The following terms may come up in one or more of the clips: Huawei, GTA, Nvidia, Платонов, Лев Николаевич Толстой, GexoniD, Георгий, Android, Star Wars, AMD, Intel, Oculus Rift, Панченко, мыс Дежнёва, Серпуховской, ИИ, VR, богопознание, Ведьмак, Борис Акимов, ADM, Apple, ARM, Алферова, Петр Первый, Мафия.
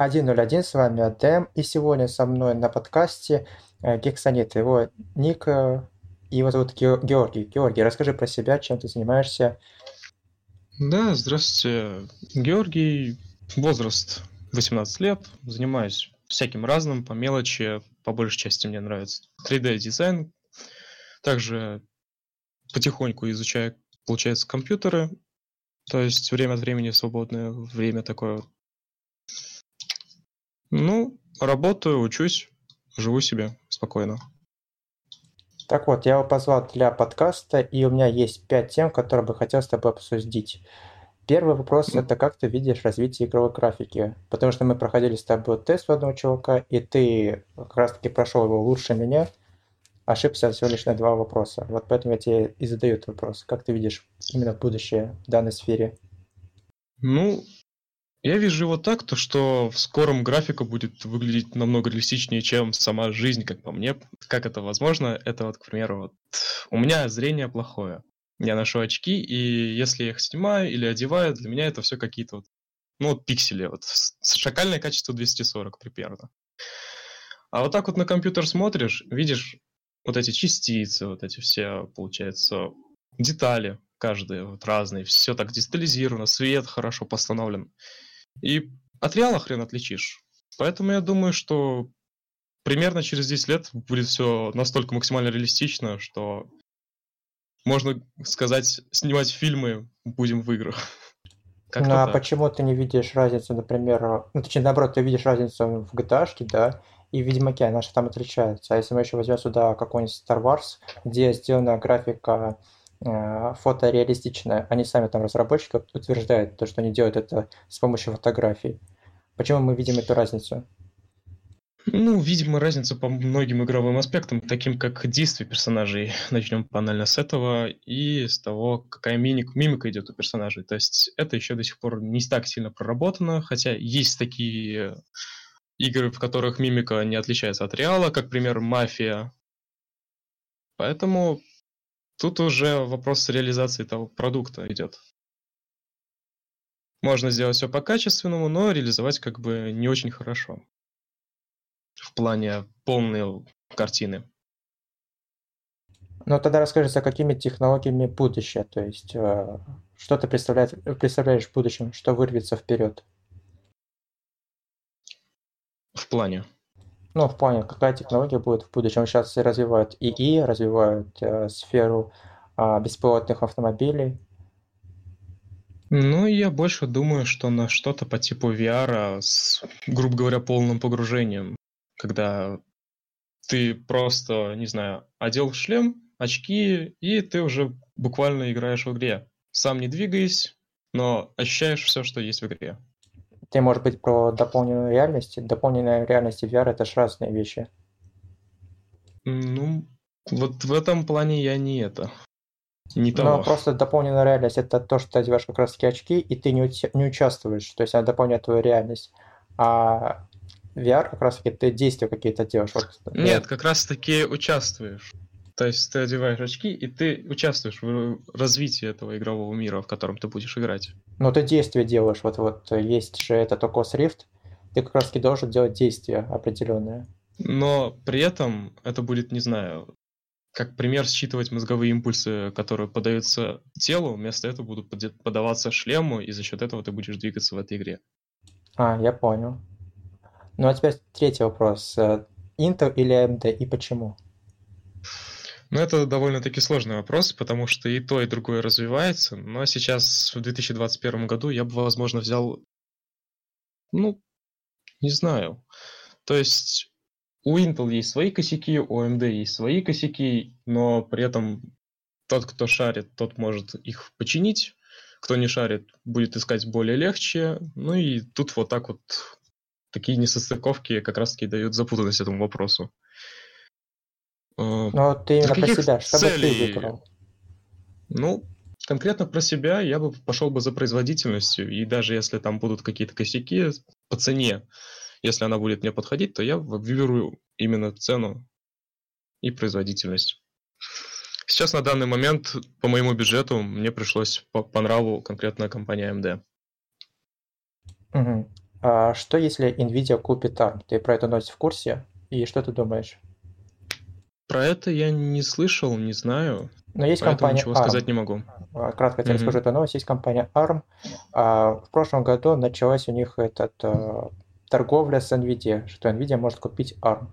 101, с вами ADM, и сегодня со мной на подкасте GexoniD, его ник, его зовут Георгий. Георгий, расскажи про себя, чем ты занимаешься. Да, здравствуйте, Георгий, возраст 18 лет, занимаюсь всяким разным, по мелочи, по большей части мне нравится 3D-дизайн, также потихоньку изучаю, получается, компьютеры, то есть время от времени свободное, время такое. Ну, работаю, учусь, живу себе спокойно. Так вот, я его позвал для подкаста, и у меня есть 5 тем, которые бы хотел с тобой обсудить. Первый вопрос – это как ты видишь развитие игровой графики? Потому что мы проходили с тобой тест у одного чувака, и ты как раз-таки прошел его лучше меня, ошибся всего лишь на 2 вопроса. Вот поэтому я тебе и задаю этот вопрос. Как ты видишь именно будущее в данной сфере? Ну, я вижу его так, то что в скором графика будет выглядеть намного реалистичнее, чем сама жизнь, как по мне. Как это возможно? Это вот, к примеру, вот у меня зрение плохое. Я ношу очки, и если я их снимаю или одеваю, для меня это все какие-то вот, ну, вот пиксели. Вот, шокальное качество 240 примерно. А вот так вот на компьютер смотришь, видишь вот эти частицы, вот эти все, получается, детали каждые вот разные. Все так детализировано, свет хорошо постановлен. И от реала хрен отличишь. Поэтому я думаю, что примерно через 10 лет будет все настолько максимально реалистично, что можно сказать, снимать фильмы будем в играх. Как-то а так. Почему ты не видишь разницу, например... Ну, точнее, наоборот, ты видишь разницу в GTA-шке, да, и в Ведьмаке, она же там отличается. А если мы еще возьмем сюда какой-нибудь Star Wars, где сделана графика... фотореалистичная. Они сами там, разработчики, утверждают, то, что они делают это с помощью фотографий. Почему мы видим эту разницу? Ну, видимо, разница по многим игровым аспектам, таким как действия персонажей. Начнем банально с этого и с того, какая мимика идет у персонажей. То есть это еще до сих пор не так сильно проработано, хотя есть такие игры, в которых мимика не отличается от реала, как, например, «Мафия». Поэтому... Тут уже вопрос реализации того продукта идет. Можно сделать все по-качественному, но реализовать как бы не очень хорошо. В плане полной картины. Ну тогда расскажи, за какими технологиями будущее? То есть, что ты представляешь в будущем, что вырвется вперед? В плане? Ну, в плане, какая технология будет в будущем. Сейчас развивают ИИ, развивают сферу беспилотных автомобилей. Ну, я больше думаю, что на что-то по типу VR с, грубо говоря, полным погружением. Когда ты просто, не знаю, одел шлем, очки, и ты уже буквально играешь в игре. Сам не двигаясь, но ощущаешь все, что есть в игре. Ты, может быть, про дополненную реальность? Дополненная реальность и VR — это же разные вещи. Ну, вот в этом плане я не это. Не того. Но просто дополненная реальность — это то, что ты одеваешь как раз-таки очки, и ты не участвуешь, то есть она дополняет твою реальность. А VR как раз-таки ты действия какие-то делаешь. Нет, как раз-таки участвуешь. То есть ты одеваешь очки, и ты участвуешь в развитии этого игрового мира, в котором ты будешь играть. Но ты действия делаешь. Вот есть же этот Oculus Rift, ты как раз-таки должен делать действия определенные. Но при этом это будет, не знаю, как пример, считывать мозговые импульсы, которые подаются телу, вместо этого будут подаваться шлему, и за счет этого ты будешь двигаться в этой игре. А, я понял. Ну а теперь третий вопрос. Intel или AMD, и почему? Ну, это довольно-таки сложный вопрос, потому что и то, и другое развивается. Но сейчас, в 2021 году, я бы, возможно, взял... Ну, не знаю. То есть у Intel есть свои косяки, у AMD есть свои косяки, но при этом тот, кто шарит, тот может их починить. Кто не шарит, будет искать более легче. Ну и тут вот так вот такие несостыковки как раз-таки дают запутанность этому вопросу. Но ты именно про себя, что бы ты выбрал? Ну, конкретно про себя я бы пошел бы за производительностью, и даже если там будут какие-то косяки по цене, если она будет мне подходить, то я выберу именно цену и производительность. Сейчас на данный момент по моему бюджету мне пришлось по нраву конкретная компания AMD. Угу. А что если Nvidia купит ARM? Ты про эту новость в курсе? И что ты думаешь? Про это я не слышал, не знаю. Но есть компания ничего ARM. Сказать не могу. Кратко тебе расскажу эту новость. Есть компания ARM. В прошлом году началась у них торговля с Nvidia, что Nvidia может купить ARM.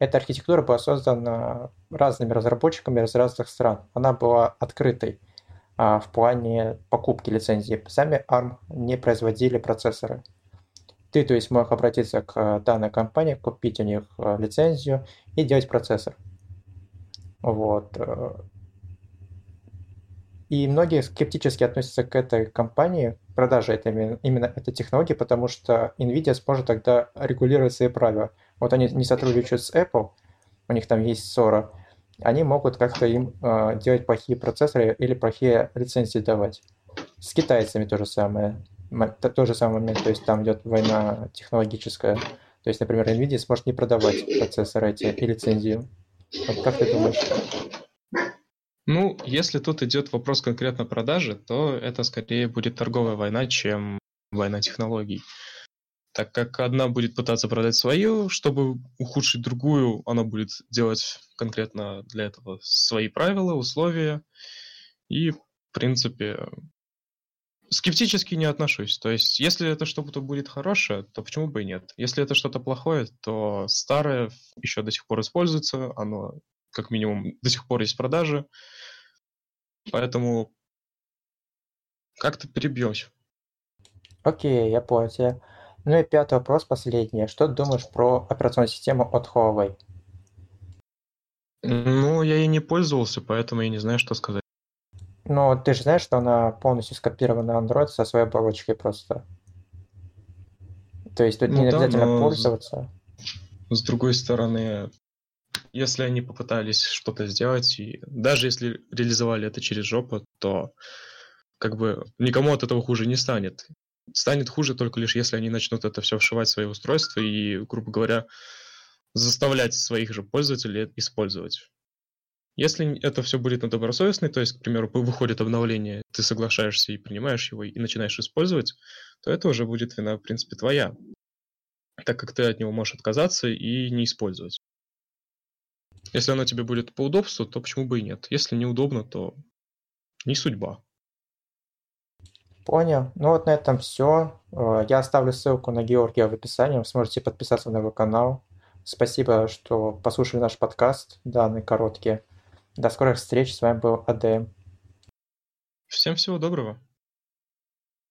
Эта архитектура была создана разными разработчиками из разных стран. Она была открытой в плане покупки лицензии. Сами ARM не производили процессоры. Ты, то есть, мог обратиться к данной компании, купить у них лицензию и делать процессор. Вот. И многие скептически относятся к этой компании, продаже этой, именно этой технологии, потому что Nvidia сможет тогда регулировать свои правила. Вот они не сотрудничают с Apple, у них там есть ссора, они могут как-то им делать плохие процессоры или плохие лицензии давать. С китайцами то же самое момент, то есть там идет война технологическая. То есть, например, Nvidia сможет не продавать процессоры эти и лицензию. Вот как ты думаешь? Ну, если тут идет вопрос конкретно продажи, то это скорее будет торговая война, чем война технологий. Так как одна будет пытаться продать свою, чтобы ухудшить другую, она будет делать конкретно для этого свои правила, условия. И, в принципе, скептически не отношусь. То есть, если это что-то будет хорошее, то почему бы и нет? Если это что-то плохое, то старое еще до сих пор используется, оно... как минимум, до сих пор есть продажи. Поэтому как-то перебьемся. Окей, я понял тебя. Ну и пятый вопрос, последний. Что ты думаешь про операционную систему от Huawei? Ну, я ей не пользовался, поэтому я не знаю, что сказать. Ну, ты же знаешь, что она полностью скопирована Android со своей оболочкой просто. То есть тут не обязательно пользоваться. С другой стороны... Если они попытались что-то сделать, и даже если реализовали это через жопу, то как бы никому от этого хуже не станет. Станет хуже только лишь, если они начнут это все вшивать в свои устройства и, грубо говоря, заставлять своих же пользователей использовать. Если это все будет на добросовестной, то есть, к примеру, выходит обновление, ты соглашаешься и принимаешь его, и начинаешь использовать, то это уже будет вина, в принципе, твоя, так как ты от него можешь отказаться и не использовать. Если оно тебе будет по удобству, то почему бы и нет? Если неудобно, то не судьба. Понял. Ну вот на этом все. Я оставлю ссылку на Георгия в описании. Вы сможете подписаться на его канал. Спасибо, что послушали наш подкаст, данный короткий. До скорых встреч. С вами был ADM. Всем всего доброго.